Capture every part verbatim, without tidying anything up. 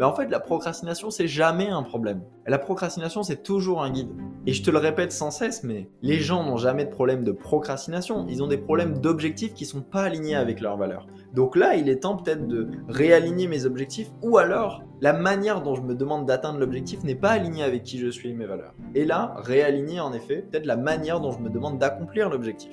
ben en fait, la procrastination, c'est jamais un problème. La procrastination, c'est toujours un guide. Et je te le répète sans cesse, mais les gens n'ont jamais de problème de procrastination. Ils ont des problèmes d'objectifs qui ne sont pas alignés avec leurs valeurs. Donc là, il est temps peut-être de réaligner mes objectifs, ou alors la manière dont je me demande d'atteindre l'objectif n'est pas alignée avec qui je suis et mes valeurs. Et là, réaligner en effet peut-être la manière dont je me demande d'accomplir l'objectif.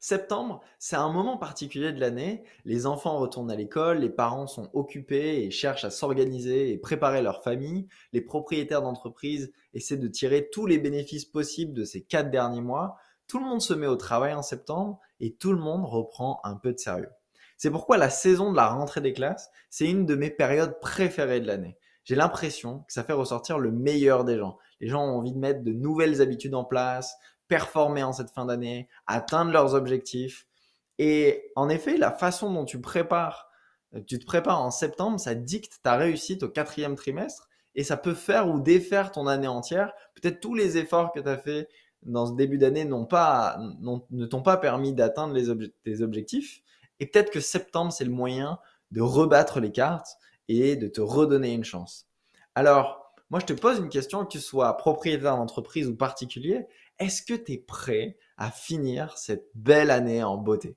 Septembre, c'est un moment particulier de l'année, les enfants retournent à l'école, les parents sont occupés et cherchent à s'organiser et préparer leur famille, les propriétaires d'entreprises essaient de tirer tous les bénéfices possibles de ces quatre derniers mois, tout le monde se met au travail en septembre et tout le monde reprend un peu de sérieux. C'est pourquoi la saison de la rentrée des classes, c'est une de mes périodes préférées de l'année. J'ai l'impression que ça fait ressortir le meilleur des gens. Les gens ont envie de mettre de nouvelles habitudes en place, performer en cette fin d'année, atteindre leurs objectifs. Et en effet, la façon dont tu prépares, tu te prépares en septembre, ça dicte ta réussite au quatrième trimestre et ça peut faire ou défaire ton année entière. Peut-être tous les efforts que tu as fait dans ce début d'année n'ont pas, n'ont, ne t'ont pas permis d'atteindre les obje- tes objectifs. Et peut-être que septembre, c'est le moyen de rebattre les cartes et de te redonner une chance. Alors, moi, je te pose une question, que tu sois propriétaire d'entreprise ou particulier. Est-ce que tu es prêt à finir cette belle année en beauté?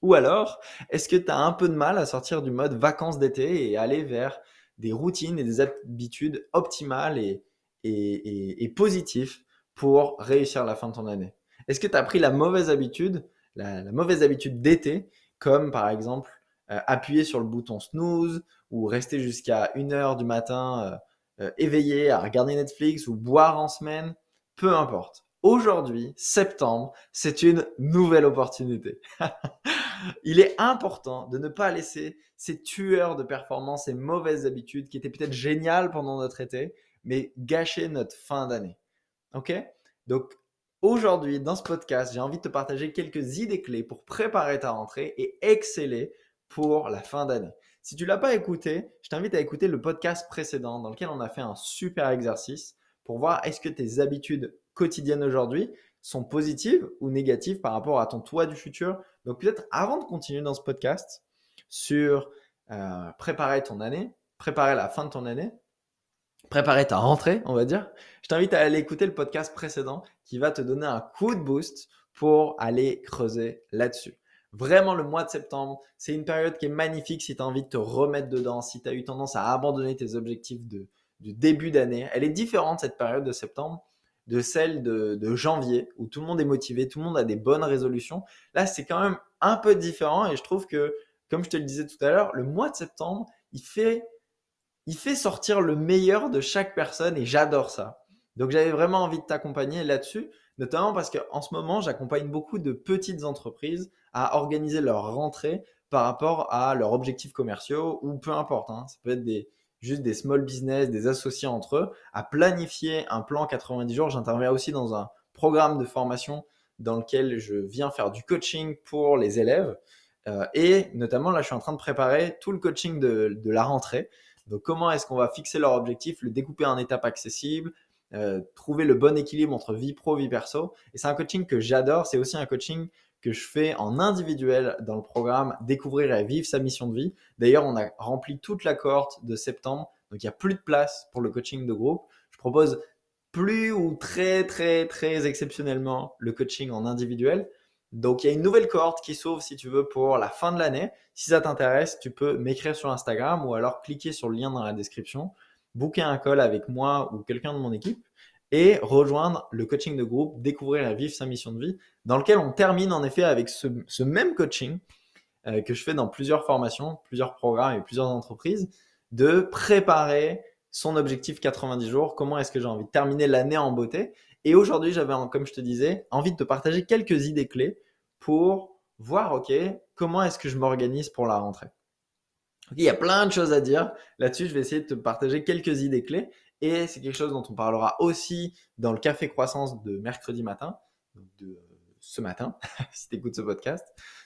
Ou alors, est-ce que tu as un peu de mal à sortir du mode vacances d'été et aller vers des routines et des habitudes optimales et, et, et, et positives pour réussir la fin de ton année? Est-ce que tu as pris la mauvaise habitude, la, la mauvaise habitude d'été, comme par exemple euh, appuyer sur le bouton snooze ou rester jusqu'à une heure du matin euh, éveillé, à regarder Netflix ou boire en semaine, peu importe. Aujourd'hui, septembre, c'est une nouvelle opportunité. Il est important de ne pas laisser ces tueurs de performance, ces mauvaises habitudes qui étaient peut-être géniales pendant notre été, mais gâcher notre fin d'année. Ok ? Donc, aujourd'hui, dans ce podcast, j'ai envie de te partager quelques idées clés pour préparer ta rentrée et exceller pour la fin d'année. Si tu ne l'as pas écouté, je t'invite à écouter le podcast précédent dans lequel on a fait un super exercice pour voir est-ce que tes habitudes quotidiennes aujourd'hui sont positives ou négatives par rapport à ton toi du futur. Donc peut-être avant de continuer dans ce podcast sur euh, préparer ton année, préparer la fin de ton année, préparer ta rentrée, on va dire, je t'invite à aller écouter le podcast précédent qui va te donner un coup de boost pour aller creuser là-dessus. Vraiment, le mois de septembre, c'est une période qui est magnifique si tu as envie de te remettre dedans, si tu as eu tendance à abandonner tes objectifs de, du début d'année. Elle est différente, cette période de septembre, de celle de, de janvier où tout le monde est motivé, tout le monde a des bonnes résolutions. Là, c'est quand même un peu différent et je trouve que, comme je te le disais tout à l'heure, le mois de septembre, il fait, il fait sortir le meilleur de chaque personne et j'adore ça. Donc, j'avais vraiment envie de t'accompagner là-dessus, notamment parce qu'en ce moment, j'accompagne beaucoup de petites entreprises à organiser leur rentrée par rapport à leurs objectifs commerciaux ou peu importe, hein, ça peut être des, juste des small business, des associés entre eux, à planifier un plan quatre-vingt-dix jours. J'interviens aussi dans un programme de formation dans lequel je viens faire du coaching pour les élèves euh, et notamment là, je suis en train de préparer tout le coaching de, de la rentrée. Donc, comment est-ce qu'on va fixer leur objectif, le découper en étapes accessibles, Euh, trouver le bon équilibre entre vie pro, vie perso. Et c'est un coaching que j'adore. C'est aussi un coaching que je fais en individuel dans le programme Découvrir et vivre sa mission de vie. D'ailleurs, on a rempli toute la cohorte de septembre. Donc, il n'y a plus de place pour le coaching de groupe. Je propose plus ou très, très, très exceptionnellement le coaching en individuel. Donc, il y a une nouvelle cohorte qui s'ouvre si tu veux pour la fin de l'année. Si ça t'intéresse, tu peux m'écrire sur Instagram ou alors cliquer sur le lien dans la description. Booker un call avec moi ou quelqu'un de mon équipe et rejoindre le coaching de groupe, découvrir et vivre sa mission de vie, dans lequel on termine en effet avec ce, ce même coaching euh, que je fais dans plusieurs formations, plusieurs programmes et plusieurs entreprises, de préparer son objectif quatre-vingt-dix jours, comment est-ce que j'ai envie de terminer l'année en beauté. Et aujourd'hui, j'avais, comme je te disais, envie de te partager quelques idées clés pour voir, OK, comment est-ce que je m'organise pour la rentrée ? Okay, il y a plein de choses à dire. Là-dessus, je vais essayer de te partager quelques idées clés. Et c'est quelque chose dont on parlera aussi dans le Café Croissance de mercredi matin, de ce matin, si tu écoutes ce podcast.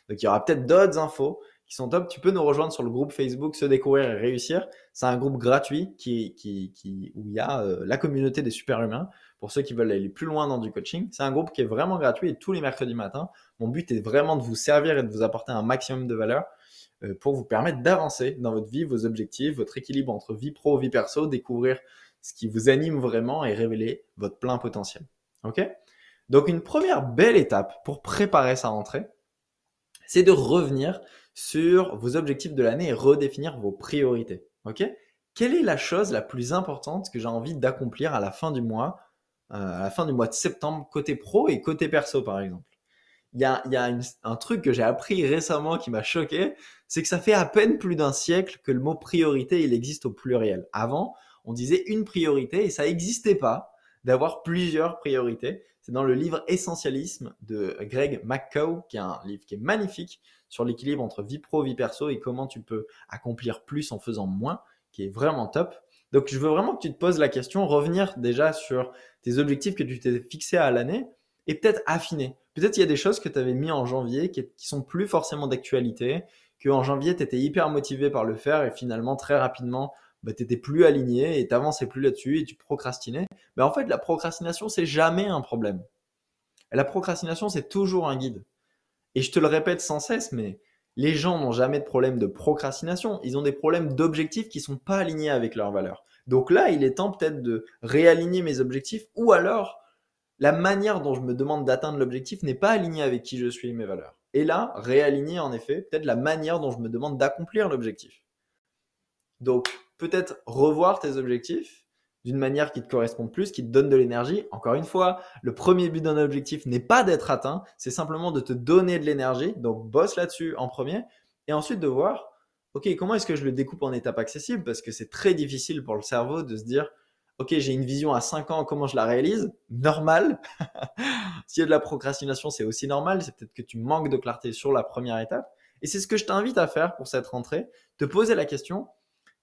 Donc, il y aura peut-être d'autres infos qui sont top. Tu peux nous rejoindre sur le groupe Facebook « Se découvrir et réussir ». C'est un groupe gratuit qui, qui, qui, où il y a euh, la communauté des superhumains pour ceux qui veulent aller plus loin dans du coaching. C'est un groupe qui est vraiment gratuit et tous les mercredis matins, mon but est vraiment de vous servir et de vous apporter un maximum de valeur euh, pour vous permettre d'avancer dans votre vie, vos objectifs, votre équilibre entre vie pro, vie perso, découvrir ce qui vous anime vraiment et révéler votre plein potentiel. Ok ? Donc, une première belle étape pour préparer sa rentrée, c'est de revenir sur vos objectifs de l'année et redéfinir vos priorités. Ok ? Quelle est la chose la plus importante que j'ai envie d'accomplir à la fin du mois, euh, à la fin du mois de septembre, côté pro et côté perso, par exemple ? Il y a, il y a une, un truc que j'ai appris récemment qui m'a choqué, c'est que ça fait à peine plus d'un siècle que le mot priorité, il existe au pluriel. Avant, on disait une priorité et ça n'existait pas d'avoir plusieurs priorités. C'est dans le livre « Essentialisme » de Greg McKeown, qui est un livre qui est magnifique sur l'équilibre entre vie pro, vie perso et comment tu peux accomplir plus en faisant moins, qui est vraiment top. Donc, je veux vraiment que tu te poses la question, revenir déjà sur tes objectifs que tu t'es fixés à l'année et peut-être affiner. Peut-être qu'il y a des choses que tu avais mis en janvier qui sont plus forcément d'actualité, qu'en janvier, tu étais hyper motivé par le faire et finalement, très rapidement, bah, tu n'étais plus aligné et tu n'avançais plus là-dessus et tu procrastinais. Bah, en fait, la procrastination, c'est jamais un problème. La procrastination, c'est toujours un guide. Et je te le répète sans cesse, mais les gens n'ont jamais de problème de procrastination. Ils ont des problèmes d'objectifs qui ne sont pas alignés avec leurs valeurs. Donc là, il est temps peut-être de réaligner mes objectifs ou alors la manière dont je me demande d'atteindre l'objectif n'est pas alignée avec qui je suis et mes valeurs. Et là, réaligner en effet peut-être la manière dont je me demande d'accomplir l'objectif. Donc, peut-être revoir tes objectifs d'une manière qui te corresponde plus, qui te donne de l'énergie. Encore une fois, le premier but d'un objectif n'est pas d'être atteint, c'est simplement de te donner de l'énergie. Donc, bosse là-dessus en premier et ensuite de voir, OK, comment est-ce que je le découpe en étapes accessibles ? Parce que c'est très difficile pour le cerveau de se dire, OK, j'ai une vision à cinq ans, comment je la réalise ? Normal. S'il y a de la procrastination, c'est aussi normal. C'est peut-être que tu manques de clarté sur la première étape. Et c'est ce que je t'invite à faire pour cette rentrée, te poser la question,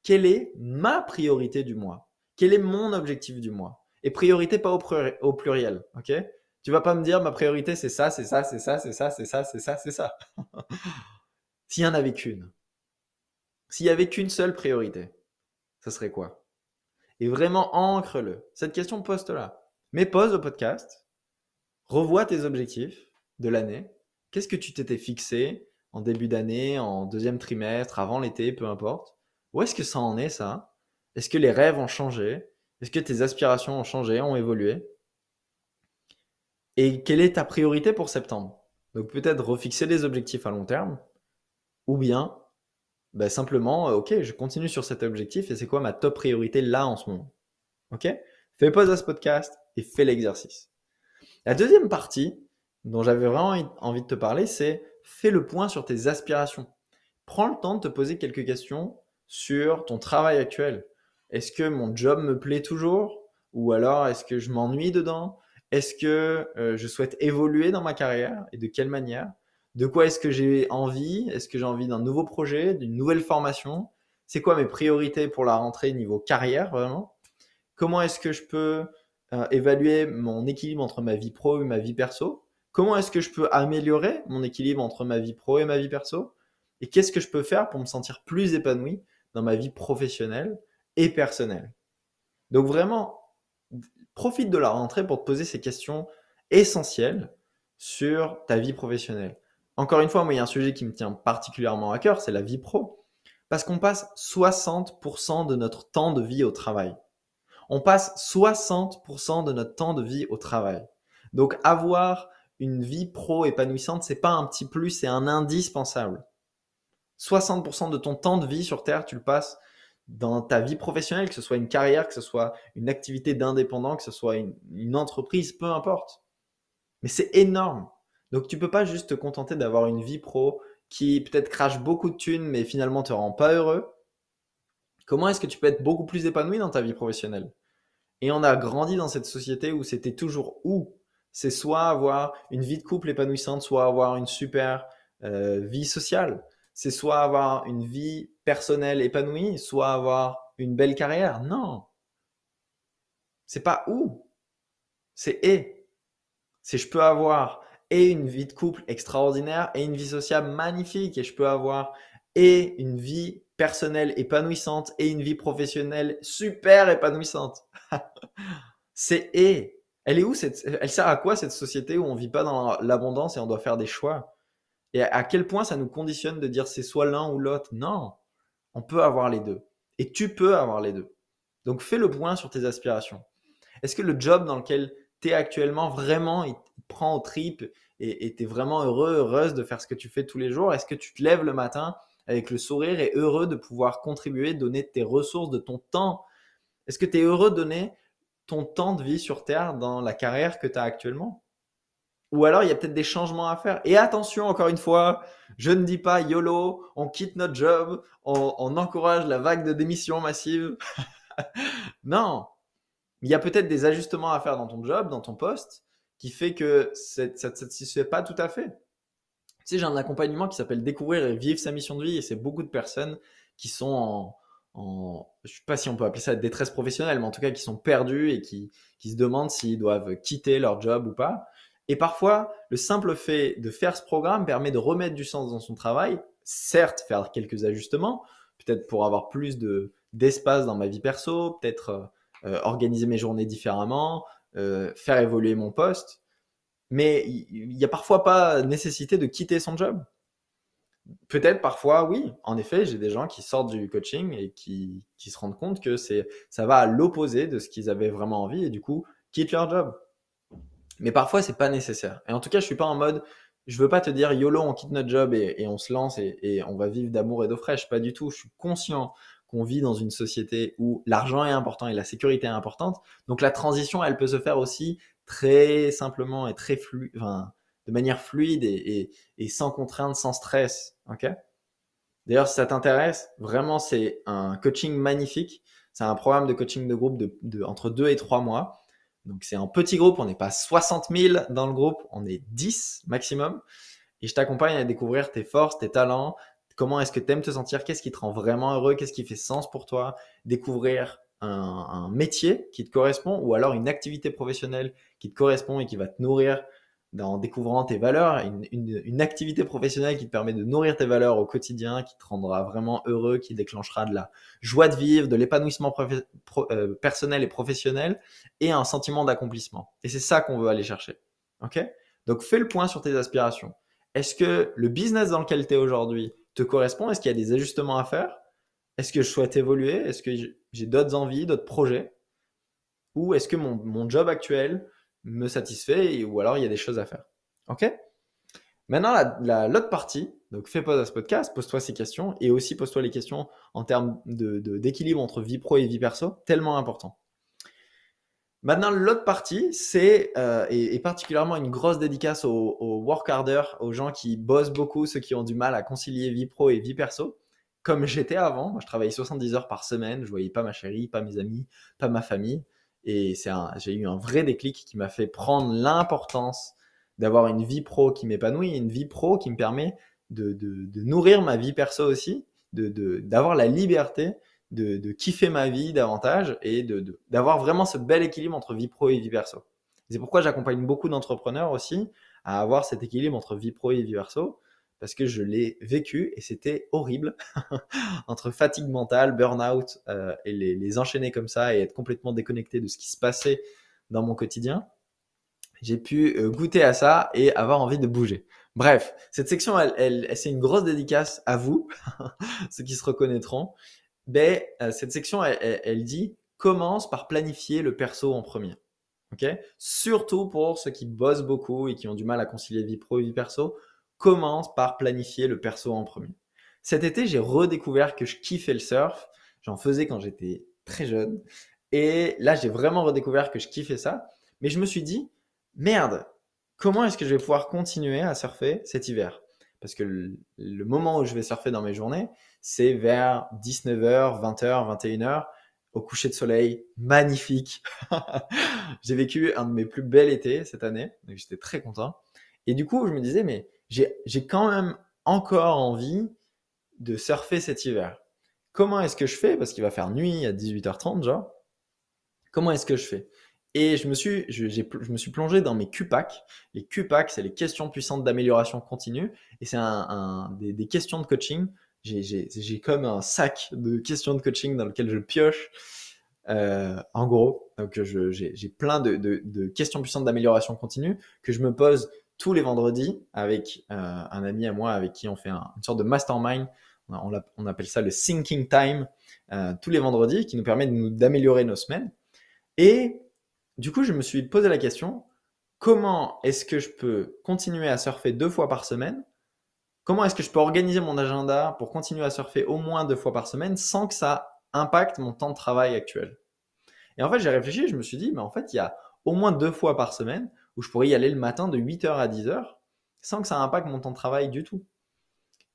quelle est ma priorité du mois ? Quel est mon objectif du mois ? Et priorité, pas au, prur- au pluriel, ok ? Tu vas pas me dire, ma priorité, c'est ça, c'est ça, c'est ça, c'est ça, c'est ça, c'est ça, c'est ça. S'il y en avait qu'une, s'il y avait qu'une seule priorité, ça serait quoi ? Et vraiment, ancre-le. Cette question, poste-la. Mais pose au podcast, revois tes objectifs de l'année. Qu'est-ce que tu t'étais fixé en début d'année, en deuxième trimestre, avant l'été, peu importe. Où est-ce que ça en est, ça ? Est-ce que les rêves ont changé ? Est-ce que tes aspirations ont changé, ont évolué ? Et quelle est ta priorité pour septembre ? Donc peut-être refixer des objectifs à long terme, ou bien bah, simplement, ok, je continue sur cet objectif et c'est quoi ma top priorité là en ce moment ? Ok ? Fais pause à ce podcast et fais l'exercice. La deuxième partie dont j'avais vraiment envie de te parler, c'est fais le point sur tes aspirations. Prends le temps de te poser quelques questions sur ton travail actuel. Est-ce que mon job me plaît toujours ? Ou alors, est-ce que je m'ennuie dedans ? Est-ce que euh, je souhaite évoluer dans ma carrière ? Et de quelle manière ? De quoi est-ce que j'ai envie ? Est-ce que j'ai envie d'un nouveau projet, d'une nouvelle formation ? C'est quoi mes priorités pour la rentrée niveau carrière, vraiment ? Comment est-ce que je peux euh, évaluer mon équilibre entre ma vie pro et ma vie perso ? Comment est-ce que je peux améliorer mon équilibre entre ma vie pro et ma vie perso ? Et qu'est-ce que je peux faire pour me sentir plus épanoui dans ma vie professionnelle et personnelle. Donc vraiment, profite de la rentrée pour te poser ces questions essentielles sur ta vie professionnelle. Encore une fois, moi, il y a un sujet qui me tient particulièrement à cœur, c'est la vie pro. Parce qu'on passe soixante pour cent de notre temps de vie au travail. On passe soixante pour cent de notre temps de vie au travail. Donc avoir une vie pro épanouissante, c'est pas un petit plus, c'est un indispensable. soixante pour cent de ton temps de vie sur Terre, tu le passes dans ta vie professionnelle, que ce soit une carrière, que ce soit une activité d'indépendant, que ce soit une, une entreprise, peu importe. Mais c'est énorme. Donc, tu ne peux pas juste te contenter d'avoir une vie pro qui peut-être crache beaucoup de thunes, mais finalement ne te rend pas heureux. Comment est-ce que tu peux être beaucoup plus épanoui dans ta vie professionnelle ? Et on a grandi dans cette société où c'était toujours où ? C'est soit avoir une vie de couple épanouissante, soit avoir une super euh, vie sociale. C'est soit avoir une vie personnelle épanouie, soit avoir une belle carrière. Non, c'est pas où, c'est et. C'est je peux avoir et une vie de couple extraordinaire et une vie sociale magnifique, et je peux avoir et une vie personnelle épanouissante et une vie professionnelle super épanouissante. C'est et. Elle est où cette, elle sert à quoi cette société où on vit pas dans l'abondance et on doit faire des choix? Et à quel point ça nous conditionne de dire c'est soit l'un ou l'autre? Non, on peut avoir les deux. Et tu peux avoir les deux. Donc fais le point sur tes aspirations. Est-ce que le job dans lequel tu es actuellement vraiment, il te prend aux tripes et tu es vraiment heureux, heureuse de faire ce que tu fais tous les jours? Est-ce que tu te lèves le matin avec le sourire et heureux de pouvoir contribuer, donner tes ressources, de ton temps? Est-ce que tu es heureux de donner ton temps de vie sur Terre dans la carrière que tu as actuellement? Ou alors, il y a peut-être des changements à faire. Et attention, encore une fois, je ne dis pas YOLO, on quitte notre job, on, on encourage la vague de démission massive. Non, il y a peut-être des ajustements à faire dans ton job, dans ton poste, qui fait que ça ne te satisfait pas tout à fait. Tu sais, j'ai un accompagnement qui s'appelle « Découvrir et vivre sa mission de vie » et c'est beaucoup de personnes qui sont en… En, je ne sais pas si on peut appeler ça détresse professionnelle, mais en tout cas qui sont perdus et qui, qui se demandent s'ils doivent quitter leur job ou pas. Et parfois, le simple fait de faire ce programme permet de remettre du sens dans son travail, certes faire quelques ajustements, peut-être pour avoir plus de, d'espace dans ma vie perso, peut-être euh, organiser mes journées différemment, euh, faire évoluer mon poste, mais il n'y a parfois pas nécessité de quitter son job. Peut-être parfois, oui. En effet, j'ai des gens qui sortent du coaching et qui, qui se rendent compte que c'est, ça va à l'opposé de ce qu'ils avaient vraiment envie et du coup, quittent leur job. Mais parfois, c'est pas nécessaire. Et en tout cas, je suis pas en mode, je veux pas te dire YOLO, on quitte notre job et, et on se lance et, et on va vivre d'amour et d'eau fraîche. Pas du tout. Je suis conscient qu'on vit dans une société où l'argent est important et la sécurité est importante. Donc, la transition, elle peut se faire aussi très simplement et très fluide. Enfin, de manière fluide et, et, et sans contrainte, sans stress. Okay ? D'ailleurs, si ça t'intéresse, vraiment, c'est un coaching magnifique. C'est un programme de coaching de groupe de, de, entre deux et trois mois. Donc, c'est un petit groupe. On n'est pas soixante mille dans le groupe. On est dix maximum. Et je t'accompagne à découvrir tes forces, tes talents. Comment est-ce que tu aimes te sentir? Qu'est-ce qui te rend vraiment heureux? Qu'est-ce qui fait sens pour toi? Découvrir un, un métier qui te correspond ou alors une activité professionnelle qui te correspond et qui va te nourrir en découvrant tes valeurs, une, une, une activité professionnelle qui te permet de nourrir tes valeurs au quotidien, qui te rendra vraiment heureux, qui déclenchera de la joie de vivre, de l'épanouissement prof... pro... euh, personnel et professionnel et un sentiment d'accomplissement. Et c'est ça qu'on veut aller chercher. Okay ? Donc, fais le point sur tes aspirations. Est-ce que le business dans lequel tu es aujourd'hui te correspond? Est-ce qu'il y a des ajustements à faire? Est-ce que je souhaite évoluer? Est-ce que j'ai d'autres envies, d'autres projets? Ou est-ce que mon, mon job actuel me satisfait et, ou alors il y a des choses à faire. Ok ? Maintenant, la, la, l'autre partie, donc fais pause à ce podcast, pose-toi ces questions et aussi pose-toi les questions en termes de, de, d'équilibre entre vie pro et vie perso, tellement important. Maintenant, l'autre partie, c'est, euh, et, et particulièrement une grosse dédicace aux, aux work harder, aux gens qui bossent beaucoup, ceux qui ont du mal à concilier vie pro et vie perso. Comme j'étais avant, moi, je travaillais soixante-dix heures par semaine, je voyais pas ma chérie, pas mes amis, pas ma famille. Et c'est un, j'ai eu un vrai déclic qui m'a fait prendre l'importance d'avoir une vie pro qui m'épanouit, une vie pro qui me permet de, de, de nourrir ma vie perso aussi, de, de, d'avoir la liberté de, de kiffer ma vie davantage et de, de, d'avoir vraiment ce bel équilibre entre vie pro et vie perso. C'est pourquoi j'accompagne beaucoup d'entrepreneurs aussi à avoir cet équilibre entre vie pro et vie perso, parce que je l'ai vécu et c'était horrible entre fatigue mentale, burn-out euh, et les, les enchaîner comme ça et être complètement déconnecté de ce qui se passait dans mon quotidien. J'ai pu euh, goûter à ça et avoir envie de bouger. Bref, cette section, elle, elle, elle c'est une grosse dédicace à vous, ceux qui se reconnaîtront. Mais euh, cette section, elle, elle, elle dit « Commence par planifier le perso en premier ». Okay ? Surtout pour ceux qui bossent beaucoup et qui ont du mal à concilier vie pro et vie perso, commence par planifier le perso en premier. Cet été, j'ai redécouvert que je kiffais le surf. J'en faisais quand j'étais très jeune. Et là, j'ai vraiment redécouvert que je kiffais ça. Mais je me suis dit, merde, comment est-ce que je vais pouvoir continuer à surfer cet hiver? Parce que le, le moment où je vais surfer dans mes journées, c'est vers dix-neuf heures, vingt heures, vingt et une heures, au coucher de soleil, magnifique. J'ai vécu un de mes plus bels étés cette année. Donc, j'étais très content. Et du coup, je me disais, mais J'ai, j'ai quand même encore envie de surfer cet hiver. Comment est-ce que je fais? Parce qu'il va faire nuit à dix-huit heures trente, genre. Comment est-ce que je fais? Et je me suis, je, j'ai, je me suis plongé dans mes Q PAC. Les Q PAC, c'est les questions puissantes d'amélioration continue. Et c'est un, un, des, des questions de coaching. J'ai, j'ai, j'ai comme un sac de questions de coaching dans lequel je pioche. Euh, en gros, donc je, j'ai, j'ai plein de, de, de questions puissantes d'amélioration continue que je me pose tous les vendredis avec euh, un ami à moi avec qui on fait un, une sorte de mastermind. On, a, on appelle ça le thinking time euh, tous les vendredis, qui nous permet de nous, d'améliorer nos semaines. Et du coup, je me suis posé la question, comment est-ce que je peux continuer à surfer deux fois par semaine? Comment est-ce que je peux organiser mon agenda pour continuer à surfer au moins deux fois par semaine sans que ça impacte mon temps de travail actuel? Et en fait, j'ai réfléchi, je me suis dit, mais en fait, il y a au moins deux fois par semaine où je pourrais y aller le matin de huit heures à dix heures sans que ça impacte mon temps de travail du tout.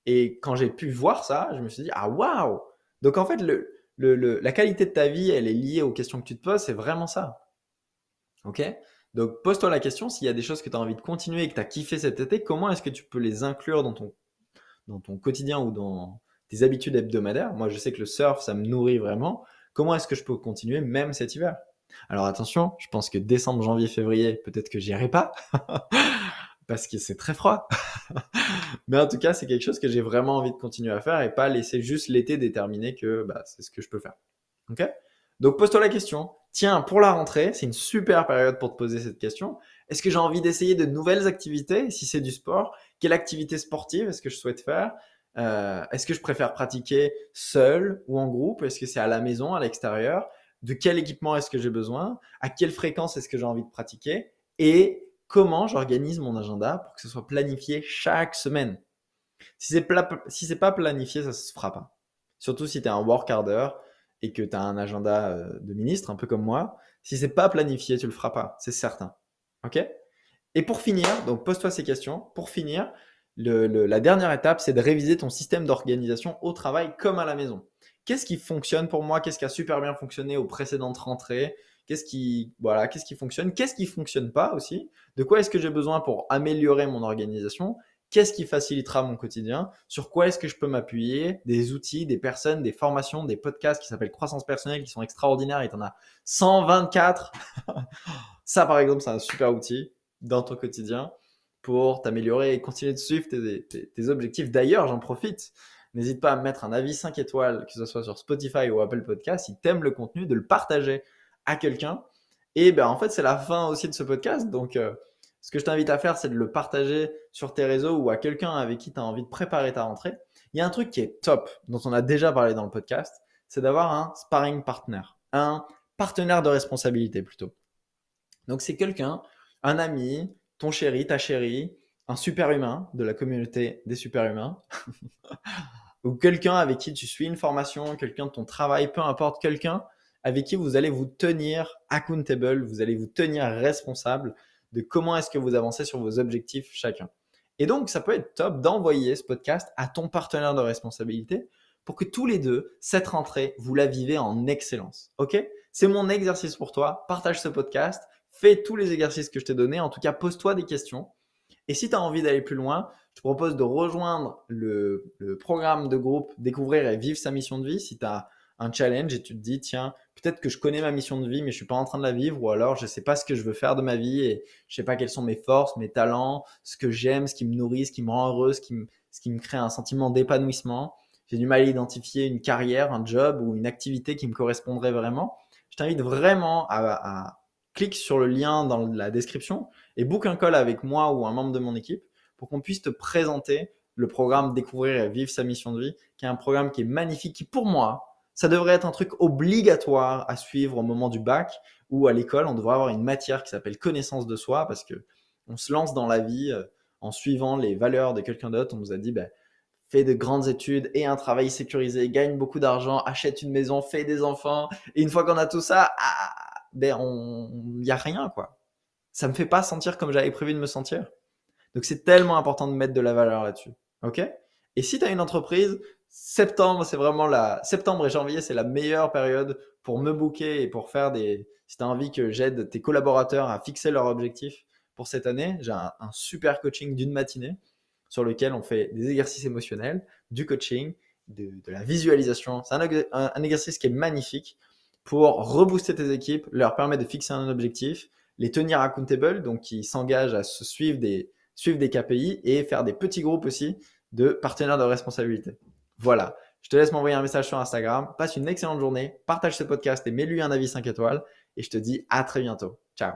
Et quand j'ai pu voir ça, je me suis dit « Ah waouh !» Donc en fait, le, le, le, la qualité de ta vie, elle est liée aux questions que tu te poses, c'est vraiment ça. Ok ? Donc pose-toi la question, s'il y a des choses que tu as envie de continuer et que tu as kiffé cet été, comment est-ce que tu peux les inclure dans ton, dans ton quotidien ou dans tes habitudes hebdomadaires? Moi, je sais que le surf, ça me nourrit vraiment. Comment est-ce que je peux continuer même cet hiver? Alors attention, je pense que décembre, janvier, février, peut-être que j'y irai pas. Parce que c'est très froid. Mais en tout cas, c'est quelque chose que j'ai vraiment envie de continuer à faire et pas laisser juste l'été déterminer que bah, c'est ce que je peux faire. Okay ? Donc, pose-toi la question. Tiens, pour la rentrée, c'est une super période pour te poser cette question. Est-ce que j'ai envie d'essayer de nouvelles activités? Si c'est du sport, quelle activité sportive est-ce que je souhaite faire? euh, Est-ce que je préfère pratiquer seul ou en groupe? Est-ce que c'est à la maison, à l'extérieur? De quel équipement est-ce que j'ai besoin? À quelle fréquence est-ce que j'ai envie de pratiquer? Et comment j'organise mon agenda pour que ce soit planifié chaque semaine? Si c'est pla- si c'est pas planifié, ça se fera pas. Surtout si tu es un work harder et que tu as un agenda de ministre, un peu comme moi. Si c'est pas planifié, tu le feras pas, c'est certain. Ok? Et pour finir, donc pose-toi ces questions. Pour finir, le, le, la dernière étape, c'est de réviser ton système d'organisation au travail comme à la maison. Qu'est-ce qui fonctionne pour moi? Qu'est-ce qui a super bien fonctionné aux précédentes rentrées? Qu'est-ce qui, voilà, qu'est-ce qui fonctionne? Qu'est-ce qui fonctionne pas aussi? De quoi est-ce que j'ai besoin pour améliorer mon organisation? Qu'est-ce qui facilitera mon quotidien? Sur quoi est-ce que je peux m'appuyer? Des outils, des personnes, des formations, des podcasts qui s'appellent Croissance Personnelle, qui sont extraordinaires. Il y en a cent vingt-quatre. Ça, par exemple, c'est un super outil dans ton quotidien pour t'améliorer et continuer de suivre tes, tes, tes objectifs. D'ailleurs, j'en profite. N'hésite pas à mettre un avis cinq étoiles, que ce soit sur Spotify ou Apple Podcasts. Si t'aimes le contenu, de le partager à quelqu'un. Et ben en fait, c'est la fin aussi de ce podcast. Donc, euh, ce que je t'invite à faire, c'est de le partager sur tes réseaux ou à quelqu'un avec qui tu as envie de préparer ta rentrée. Il y a un truc qui est top, dont on a déjà parlé dans le podcast, c'est d'avoir un sparring partner, un partenaire de responsabilité plutôt. Donc, c'est quelqu'un, un ami, ton chéri, ta chérie, un super humain de la communauté des super humains, ou quelqu'un avec qui tu suis une formation, quelqu'un de ton travail, peu importe, quelqu'un avec qui vous allez vous tenir accountable, vous allez vous tenir responsable de comment est-ce que vous avancez sur vos objectifs chacun. Et donc, ça peut être top d'envoyer ce podcast à ton partenaire de responsabilité pour que tous les deux, cette rentrée, vous la vivez en excellence. Ok ? C'est mon exercice pour toi. Partage ce podcast, fais tous les exercices que je t'ai donnés. En tout cas, pose-toi des questions. Et si tu as envie d'aller plus loin, je te propose de rejoindre le, le programme de groupe Découvrir et vivre sa mission de vie. Si tu as un challenge et tu te dis, tiens, peut-être que je connais ma mission de vie, mais je suis pas en train de la vivre, ou alors je sais pas ce que je veux faire de ma vie et je sais pas quelles sont mes forces, mes talents, ce que j'aime, ce qui me nourrit, ce qui me rend heureux, ce qui me, ce qui me crée un sentiment d'épanouissement. J'ai du mal à identifier une carrière, un job ou une activité qui me correspondrait vraiment. Je t'invite vraiment à, à, à cliquer sur le lien dans la description et book un call avec moi ou un membre de mon équipe pour qu'on puisse te présenter le programme Découvrir et vivre sa mission de vie, qui est un programme qui est magnifique, qui pour moi, ça devrait être un truc obligatoire à suivre au moment du bac ou à l'école. On devrait avoir une matière qui s'appelle connaissance de soi parce que on se lance dans la vie en suivant les valeurs de quelqu'un d'autre. On nous a dit, ben, fais de grandes études et un travail sécurisé, gagne beaucoup d'argent, achète une maison, fais des enfants. Et une fois qu'on a tout ça, ah, ben, on, y a rien, quoi. Ça me fait pas sentir comme j'avais prévu de me sentir. Donc, c'est tellement important de mettre de la valeur là-dessus. OK? Et si tu as une entreprise, septembre, c'est vraiment la... septembre et janvier, c'est la meilleure période pour me booker et pour faire des... Si tu as envie que j'aide tes collaborateurs à fixer leurs objectifs pour cette année, j'ai un, un super coaching d'une matinée sur lequel on fait des exercices émotionnels, du coaching, de, de la visualisation. C'est un, un, un exercice qui est magnifique pour rebooster tes équipes, leur permettre de fixer un objectif, les tenir accountable, donc qui s'engagent à se suivre des, suivre des K P I et faire des petits groupes aussi de partenaires de responsabilité. Voilà. Je te laisse m'envoyer un message sur Instagram. Passe une excellente journée, partage ce podcast et mets-lui un avis cinq étoiles. Et je te dis à très bientôt. Ciao.